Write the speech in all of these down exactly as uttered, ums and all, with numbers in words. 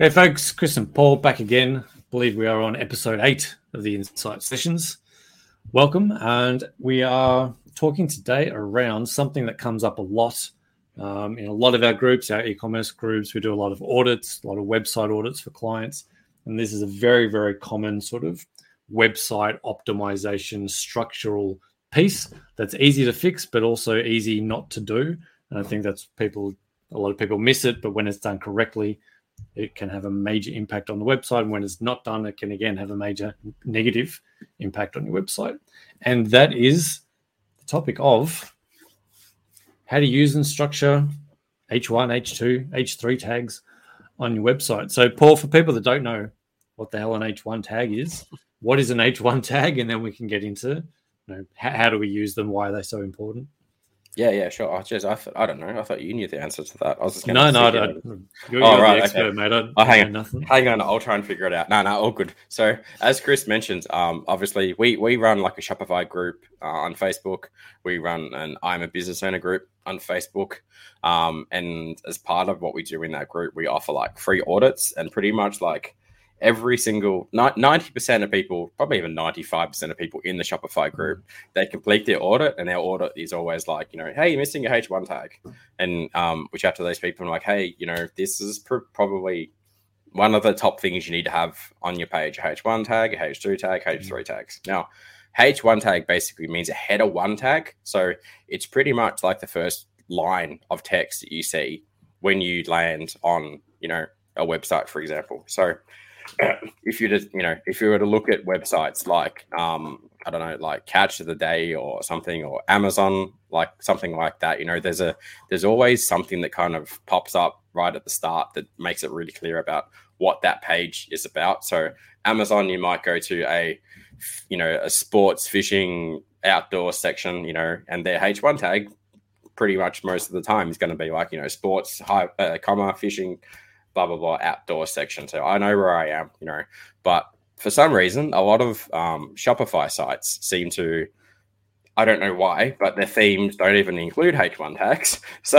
Hey folks, Chris and Paul back again. I believe we are on episode eight of the Insight Sessions. Welcome, and we are talking today around something that comes up a lot um, in a lot of our groups, our e-commerce groups. We do a lot of audits, a lot of website audits for clients, and this is a very, very common sort of website optimization structural piece that's easy to fix, but also easy not to do. And I think that's people, a lot of people miss it, but when it's done correctly, it can have a major impact on the website. And when it's not done, it can, again, have a major negative impact on your website. And that is the topic of how to use and structure H one, H two, H three tags on your website. So, Paul, for people that don't know what the hell an H one tag is, what is an H one tag? And then we can get into, you know, how, how do we use them, why are they so important? Yeah, yeah, sure. Oh, geez, I, th- I don't know. I thought you knew the answer to that. I was just going to no, no, no. You're, oh, you're right, the expert, okay. mate. I, oh, hang on. Nothing. Hang on. I'll try and figure it out. No, no, all good. So as Chris mentioned, um, obviously we we run like a Shopify group uh, on Facebook. We run an I'm a Business Owner group on Facebook. Um, and as part of what we do in that group, we offer like free audits, and pretty much like every single ninety percent of people, probably even ninety-five percent of people in the Shopify group, they complete their audit, and their audit is always like, you know, hey, you're missing your H one tag. And um, we chat to those people and like, hey, you know, this is pr- probably one of the top things you need to have on your page, a H one tag, a H two tag, H three tags. Now, H one tag basically means a header one tag. So it's pretty much like the first line of text that you see when you land on, you know, a website, for example. So if you just, you know, if you were to look at websites like, um, I don't know, like Catch of the Day or something, or Amazon, like something like that, you know, there's a, there's always something that kind of pops up right at the start that makes it really clear about what that page is about. So Amazon, you might go to a, you know, a sports, fishing, outdoor section, you know, and their H one tag pretty much most of the time is going to be like, you know, sports, high, uh, comma, fishing, blah, blah, blah, outdoor section. So I know where I am, you know, but for some reason, a lot of um, Shopify sites seem to, I don't know why, but their themes don't even include H one tags. So,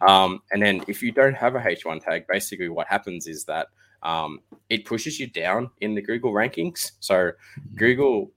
um, and then if you don't have a H one tag, basically what happens is that um, it pushes you down in the Google rankings. So Google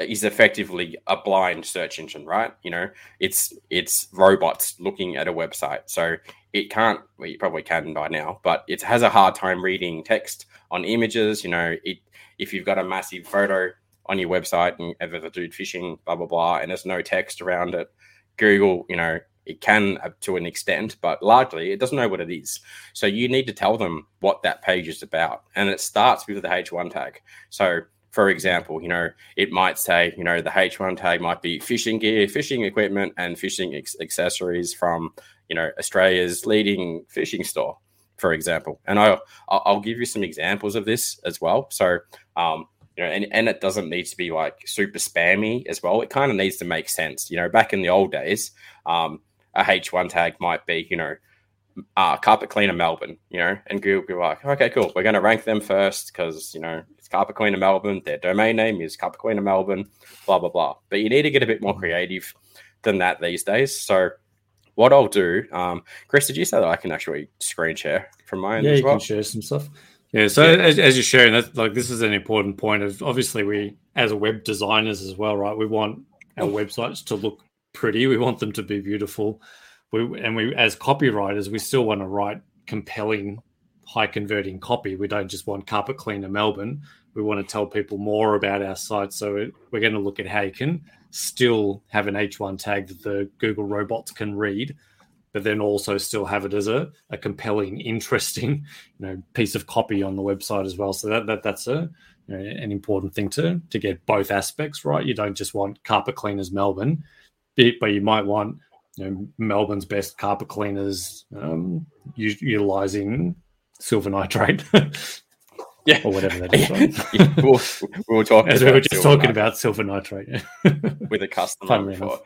is effectively a blind search engine, right? You know, it's it's robots looking at a website. So it can't, well, you probably can by now, but it has a hard time reading text on images. You know, it if you've got a massive photo on your website and of a dude fishing, blah, blah, blah, and there's no text around it, Google, you know, it can uh, to an extent, but largely it doesn't know what it is. So you need to tell them what that page is about. And it starts with the H one tag. So for example, you know, it might say, you know, the H one tag might be fishing gear, fishing equipment, and fishing ex- accessories from, you know, Australia's leading fishing store, for example. And I'll, I'll give you some examples of this as well. So, um, you know, and, and it doesn't need to be like super spammy as well. It kind of needs to make sense. You know, back in the old days, um, a H one tag might be, you know, Uh, carpet cleaner Melbourne, you know, and Google be like, okay, cool, we're going to rank them first because, you know, it's carpet cleaner Melbourne, their domain name is carpet cleaner Melbourne, blah, blah, blah. But you need to get a bit more creative than that these days. So what I'll do, um, Chris, did you say that I can actually screen share from my end yeah, as well? Yeah, you can share some stuff. Yeah, so yeah. As, as you're sharing, that's, like, this is an important point of, obviously, we, as web designers as well, right, we want our websites to look pretty. We want them to be beautiful. We, and we, as copywriters, we still want to write compelling, high-converting copy. We don't just want carpet cleaner Melbourne. We want to tell people more about our site. So it, we're going to look at how you can still have an H one tag that the Google robots can read, but then also still have it as a, a compelling, interesting, you know, piece of copy on the website as well. So that, that that's a you know, an important thing to to get both aspects right. You don't just want carpet cleaners Melbourne, but you might want, you know, Melbourne's best carpet cleaners um, u- utilising silver nitrate. Yeah. Or whatever that is. Right? Yeah. We'll, we'll talk As we were just talking nitrate. about silver nitrate. With a customer. For,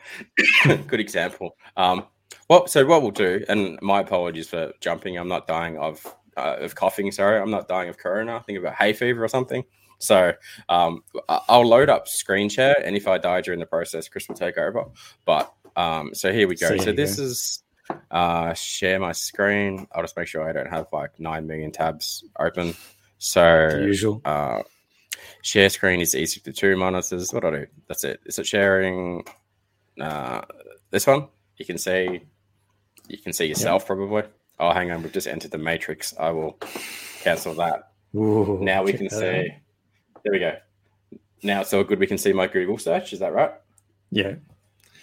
good example. Um, well, so what we'll do, and my apologies for jumping, I'm not dying of uh, of coughing, sorry. I'm not dying of corona. I think about hay fever or something. So um, I'll load up screen share, and if I die during the process, Chris will take over. But Um, so here we go. So, so this go. is uh, share my screen. I'll just make sure I don't have like nine million tabs open. So usual. Uh, share screen is E sixty-two monitors. What do I do? That's it. Is it sharing uh, this one? You can see, you can see yourself yep. probably. Oh, hang on. We've just entered the matrix. I will cancel that. Ooh, now we can see. Out. There we go. Now it's all good. We can see my Google search. Is that right? Yeah.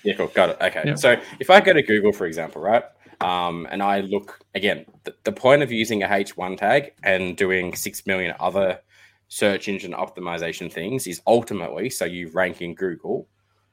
Yeah, cool. Got it. Okay. Yep. So if I go to Google, for example, right, um, and I look, again, the, the point of using a H one tag and doing six million other search engine optimization things is ultimately so you rank in Google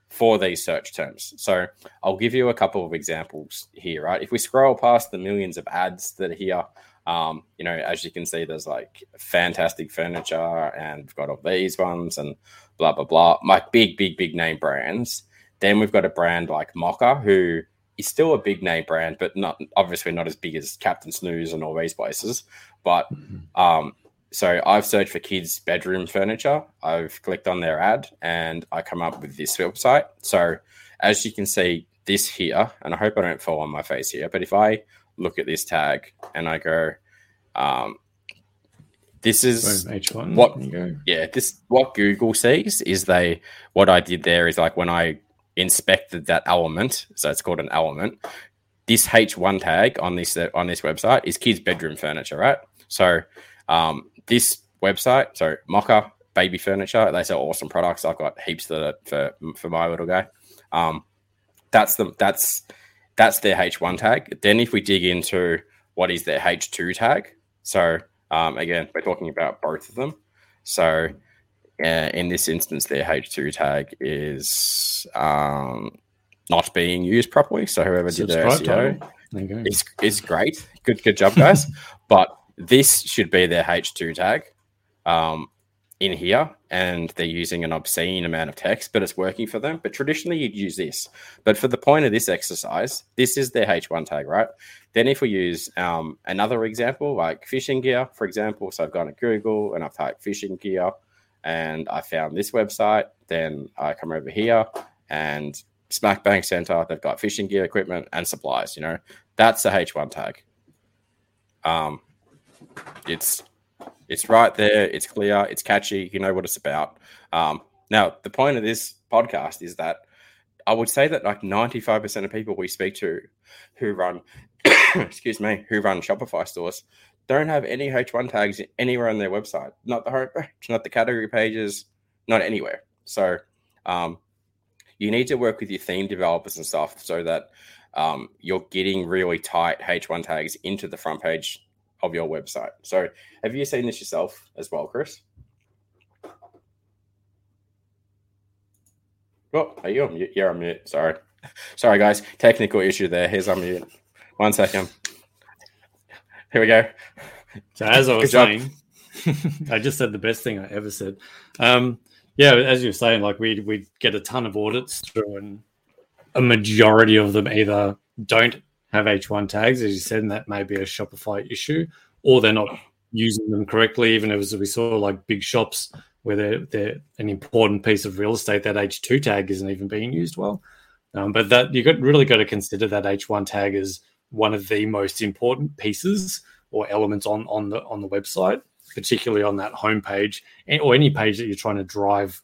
for these search terms. So I'll give you a couple of examples here, right? If we scroll past the millions of ads that are here, um, you know, as you can see, there's like fantastic furniture and we've got all these ones and blah, blah, blah. My big, big, big name brands. Then we've got a brand like Mocha, who is still a big name brand, but not obviously not as big as Captain Snooze and all these places. But um, so I've searched for kids' bedroom furniture. I've clicked on their ad and I come up with this website. So as you can see this here, and I hope I don't fall on my face here, but if I look at this tag and I go, um, this is H one, what, go. yeah, this, what Google sees is they, what I did there is like when I inspected that element, so it's called an element, this H one tag on this, on this website is kids' bedroom furniture, right? So, um, this website, so Mocha Baby Furniture, they sell awesome products. I've got heaps that are for for my little guy. Um, that's the that's that's their H one tag. Then if we dig into what is their H two tag, so um, again we're talking about both of them. So uh, in this instance, their H two tag is um, not being used properly. So whoever did their S E O is is great. Good good job, guys. But this should be their H two tag um, in here, and they're using an obscene amount of text, but it's working for them. But traditionally, you'd use this. But for the point of this exercise, this is their H one tag, right? Then if we use um, another example, like fishing gear, for example, so I've gone to Google and I've typed fishing gear, and I found this website. Then I come over here and smack bang center, they've got fishing gear, equipment, and supplies, you know. That's the H one tag. Um. It's it's right there. It's clear. It's catchy. You know what it's about. Um, now, the point of this podcast is that I would say that like ninety-five percent of people we speak to who run, excuse me, who run Shopify stores don't have any H one tags anywhere on their website. Not the homepage, not the category pages, not anywhere. So um, you need to work with your theme developers and stuff so that um, you're getting really tight H one tags into the front page of your website. So have you seen this yourself as well, Chris? Well, are you on mute? You're on mute. Sorry. Sorry, guys. Technical issue there. Here's on mute. One second. Here we go. So as I was saying, I just said the best thing I ever said. Um, yeah, as you were saying, like we we get a ton of audits through, and a majority of them either don't have H one tags, as you said, and that may be a Shopify issue, or they're not using them correctly. Even as we saw, like big shops where they're, they're an important piece of real estate, that H two tag isn't even being used well. Um, but that you got really got to consider that H one tag as one of the most important pieces or elements on on the on the website, particularly on that homepage or any page that you're trying to drive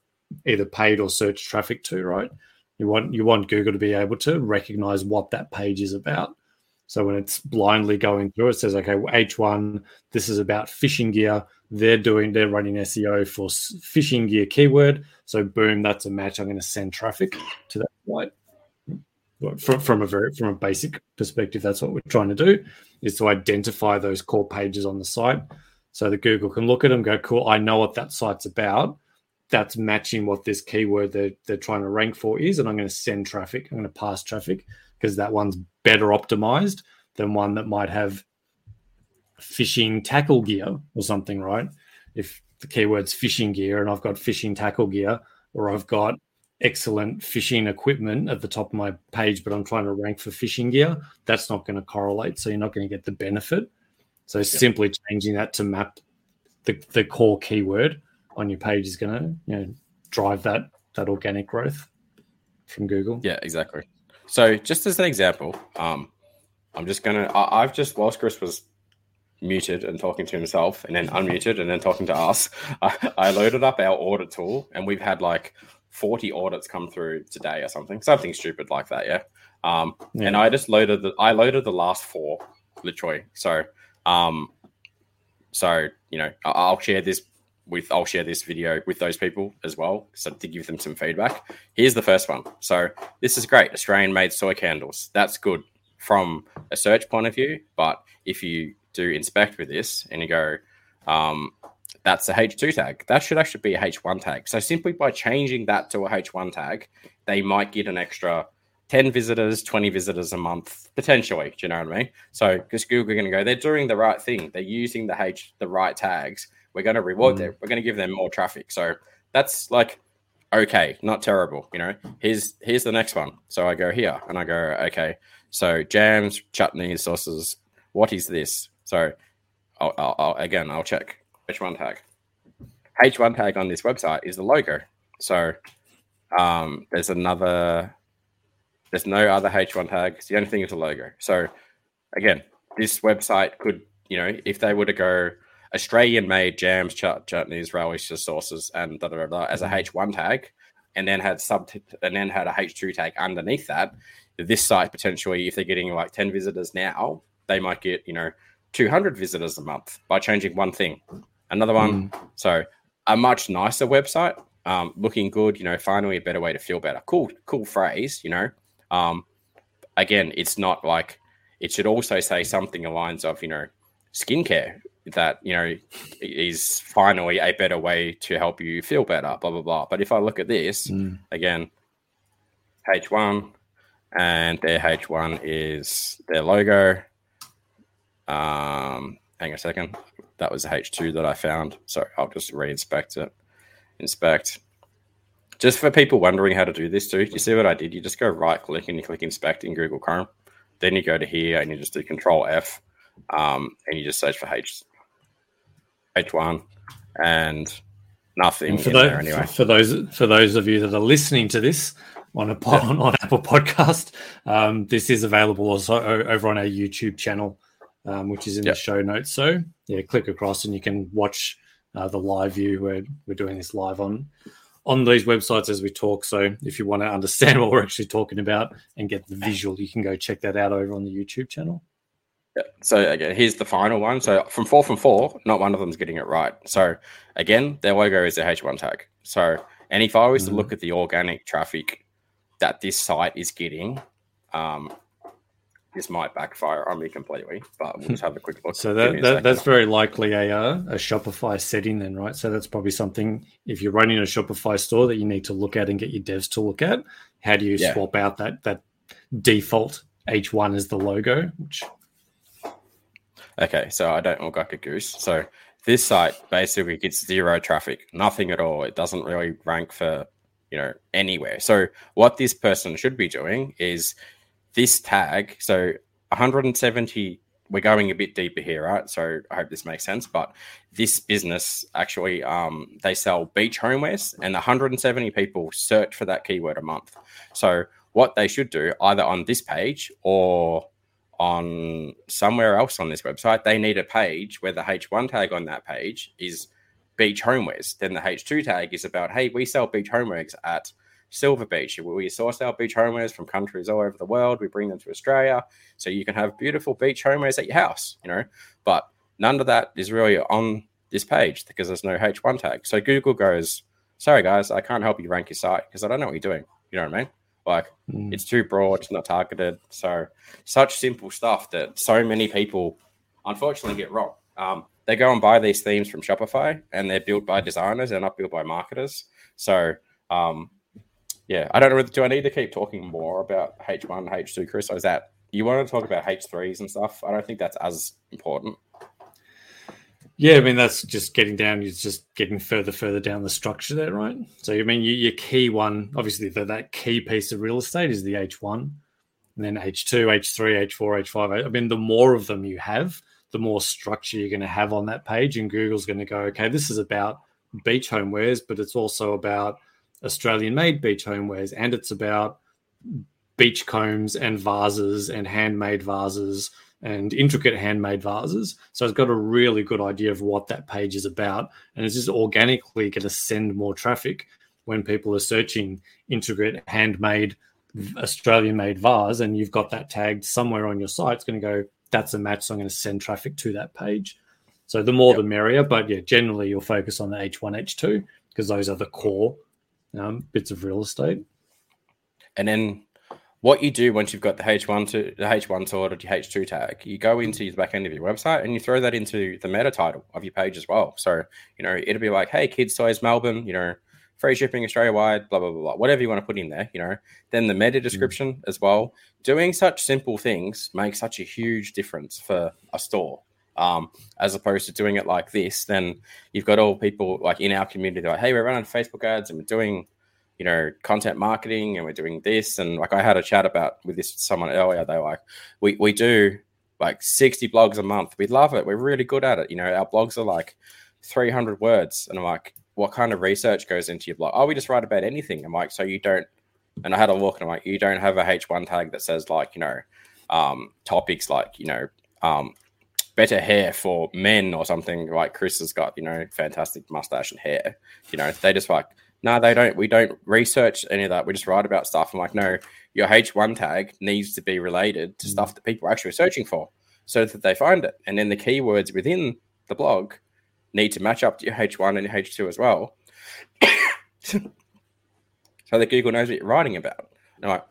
either paid or search traffic to. Right? You want you want Google to be able to recognize what that page is about. So when it's blindly going through, it says, okay, H one, this is about fishing gear. They're doing, they're running S E O for fishing gear keyword. So boom, that's a match. I'm going to send traffic to that site. From, from a very, from a basic perspective, that's what we're trying to do, is to identify those core pages on the site so that Google can look at them, go, cool, I know what that site's about. That's matching what this keyword they're, they're trying to rank for is, and I'm going to send traffic. I'm going to pass traffic because that one's better optimized than one that might have fishing tackle gear or something, right? If the keyword's fishing gear and I've got fishing tackle gear, or I've got excellent fishing equipment at the top of my page, but I'm trying to rank for fishing gear, that's not going to correlate. So you're not going to get the benefit. So yeah. Simply changing that to map the, the core keyword on your page is going to, you know, drive that that organic growth from Google. Yeah, exactly. So just as an example, um, I'm just going to, I've just, whilst Chris was muted and talking to himself and then unmuted and then talking to us, I, I loaded up our audit tool and we've had like forty audits come through today or something, something stupid like that. Yeah. Um, yeah. And I just loaded the, I loaded the last four literally. So, um, so, you know, I'll share this with, I'll share this video with those people as well. So to give them some feedback, here's the first one. So this is great. Australian made soy candles. That's good from a search point of view. But if you do inspect with this and you go, um, that's a H two tag. That should actually be a H one tag. So simply by changing that to a H one tag, they might get an extra ten visitors, twenty visitors a month, potentially. Do you know what I mean? So because Google are going to go, they're doing the right thing. They're using the H, the right tags. We're going to reward mm. them. We're going to give them more traffic. So that's like, okay, not terrible. You know, here's, here's the next one. So I go here and I go, okay, so jams, chutneys, sauces. What is this? So I'll, I'll, I'll, again, I'll check. H one tag. H one tag on this website is the logo. So um, there's another, there's no other H one tag. It's the only thing is a logo. So again, this website could, you know, if they were to go Australian made jams, chut- chutneys, relish sauces, and blah, blah, blah, as a H one tag, and then had sub, and then had a H two tag underneath that, this site potentially, if they're getting like ten visitors now, they might get, you know, two hundred visitors a month by changing one thing. Another one. Mm. So a much nicer website, um, looking good, you know, finally a better way to feel better. Cool, cool phrase, you know. Um, again, it's not like, it should also say something along the lines of, you know, skincare that, you know, is finally a better way to help you feel better, blah, blah, blah. But if I look at this, mm. again, H one, and their H one is their logo. Um, hang on a second. That was the H two that I found. So I'll just re-inspect it. Inspect. Just for people wondering how to do this too, you see what I did? You just go right-click and you click Inspect in Google Chrome. Then you go to here and you just do Control F, um, and you just search for H, H one and nothing and for in those, there anyway. For those, for those of you that are listening to this on a pod, yeah. on, on Apple Podcast, um, this is available also over on our YouTube channel. Um, which is in yep. the show notes. So, yeah, click across and you can watch uh, the live view. We're, we're doing this live on on these websites as we talk. So if you want to understand what we're actually talking about and get the visual, you can go check that out over on the YouTube channel. Yep. So, again, here's the final one. So from four from four, not one of them is getting it right. So, again, their logo is a H one tag. So, and if I was mm-hmm. to look at the organic traffic that this site is getting, um this might backfire on me completely, but we'll just have a quick look. So that, that that's very likely a uh, a Shopify setting then, right? So that's probably something, if you're running a Shopify store, that you need to look at and get your devs to look at. How do you yeah. swap out that that default H one as the logo? Which... Okay, so I don't look like a goose. So this site basically gets zero traffic, nothing at all. It doesn't really rank for, you know, anywhere. So what this person should be doing is... This tag, so one hundred seventy, we're going a bit deeper here, right? So I hope this makes sense, but this business actually, um, they sell beach homewares and one hundred seventy people search for that keyword a month. So what they should do either on this page or on somewhere else on this website, they need a page where the H one tag on that page is beach homewares. Then the H two tag is about, hey, we sell beach homewares at Silver Beach, where we source our beach homewares from countries all over the world. We bring them to Australia so you can have beautiful beach homewares at your house, you know, but none of that is really on this page because there's no H one tag. So Google goes, sorry guys, I can't help you rank your site because I don't know what you're doing. You know what I mean? Like mm. it's too broad, it's not targeted. So such simple stuff that so many people unfortunately get wrong. Um, they go and buy these themes from Shopify and they're built by designers. They're not built by marketers. So, um, yeah, I don't know. Do I need to keep talking more about H one and H two, Chris? Or is that you want to talk about H threes and stuff? I don't think that's as important. Yeah, I mean, that's just getting down. It's just getting further, further down the structure there, right? So, I mean, your key one, obviously, the, that key piece of real estate is the H one, and then H two, H three, H four, H five. I mean, the more of them you have, the more structure you're going to have on that page, and Google's going to go, okay, this is about beach homewares, but it's also about Australian made beach homewares, and it's about beach combs and vases and handmade vases and intricate handmade vases. So it's got a really good idea of what that page is about. And it's just organically going to send more traffic when people are searching intricate handmade Australian-made vase, and you've got that tagged somewhere on your site, it's going to go, that's a match, so I'm going to send traffic to that page. So the more yep. the merrier, but yeah, generally you'll focus on the H one, H two because those are the core um, bits of real estate. And then what you do once you've got the H one to the H one sorted, your H two tag, you go into the back end of your website and you throw that into the meta title of your page as well. So, you know, it'll be like, hey, kids toys Melbourne, you know, free shipping Australia-wide, blah, blah, blah, blah, whatever you want to put in there, you know. Then the meta description mm. as well. Doing such simple things makes such a huge difference for a store. Um, as opposed to doing it like this, then you've got all people like in our community, they're like, hey, we're running Facebook ads and we're doing, you know, content marketing and we're doing this. And like I had a chat about with this someone earlier, they're like, we, we do like sixty blogs a month. We love it. We're really good at it. You know, our blogs are like three hundred words. And I'm like, what kind of research goes into your blog? Oh, we just write about anything. I'm like, so you don't, and I had a look and I'm like, you don't have a H one tag that says like, you know, um, topics like, you know, um, better hair for men or something like Chris has got, you know, fantastic mustache and hair, you know, they just like, no, they don't, we don't research any of that. We just write about stuff. I'm like, no, your H one tag needs to be related to stuff that people are actually searching for so that they find it. And then the keywords within the blog need to match up to your H one and your H two as well. So that Google knows what you're writing about. And I'm like,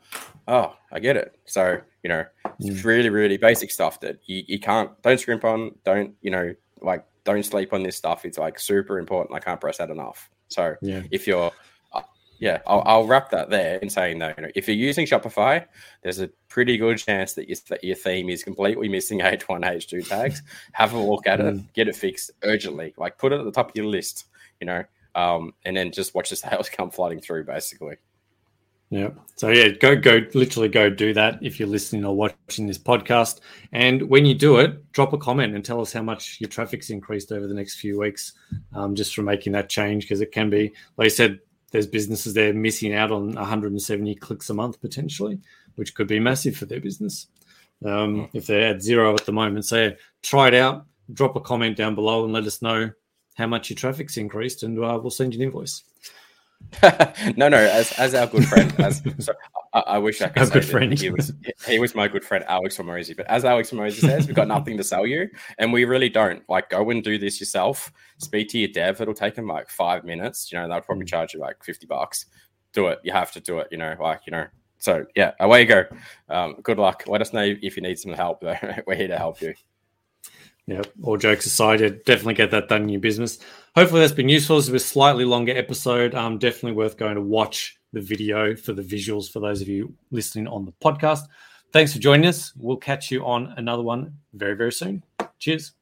oh, I get it. So, you know, it's really, really basic stuff that you, you can't, don't scrimp on, don't, you know, like, don't sleep on this stuff. It's like super important. I can't press that enough. So yeah. if you're, uh, yeah, I'll, I'll wrap that there in saying that, you know, if you're using Shopify, there's a pretty good chance that, you, that your theme is completely missing H one, H two tags. Have a look at mm. it, get it fixed urgently, like put it at the top of your list, you know, um, and then just watch the sales come flooding through basically. Yeah. So yeah, go, go, literally go do that if you're listening or watching this podcast. And when you do it, drop a comment and tell us how much your traffic's increased over the next few weeks um, just from making that change, because it can be, like I said, there's businesses there missing out on one hundred seventy clicks a month potentially, which could be massive for their business. Um, if they're at zero at the moment. So yeah, try it out, drop a comment down below and let us know how much your traffic's increased, and uh, we'll send you an invoice. no, no, as as our good friend, as so I, I wish I could our say good that friend. He was he was my good friend Alex Hormozi. But as Alex Hormozi says, we've got nothing to sell you, and we really don't. Like, go and do this yourself. Speak to your dev. It'll take them like five minutes. You know, they'll probably charge you like fifty bucks. Do it. You have to do it. You know, like you know. So yeah, away you go. Um, good luck. Let us know if you need some help. Though we're here to help you. Yeah, all jokes aside, yeah, definitely get that done in your business. Hopefully that's been useful. This was a slightly longer episode. Um, definitely worth going to watch the video for the visuals for those of you listening on the podcast. Thanks for joining us. We'll catch you on another one very, very soon. Cheers.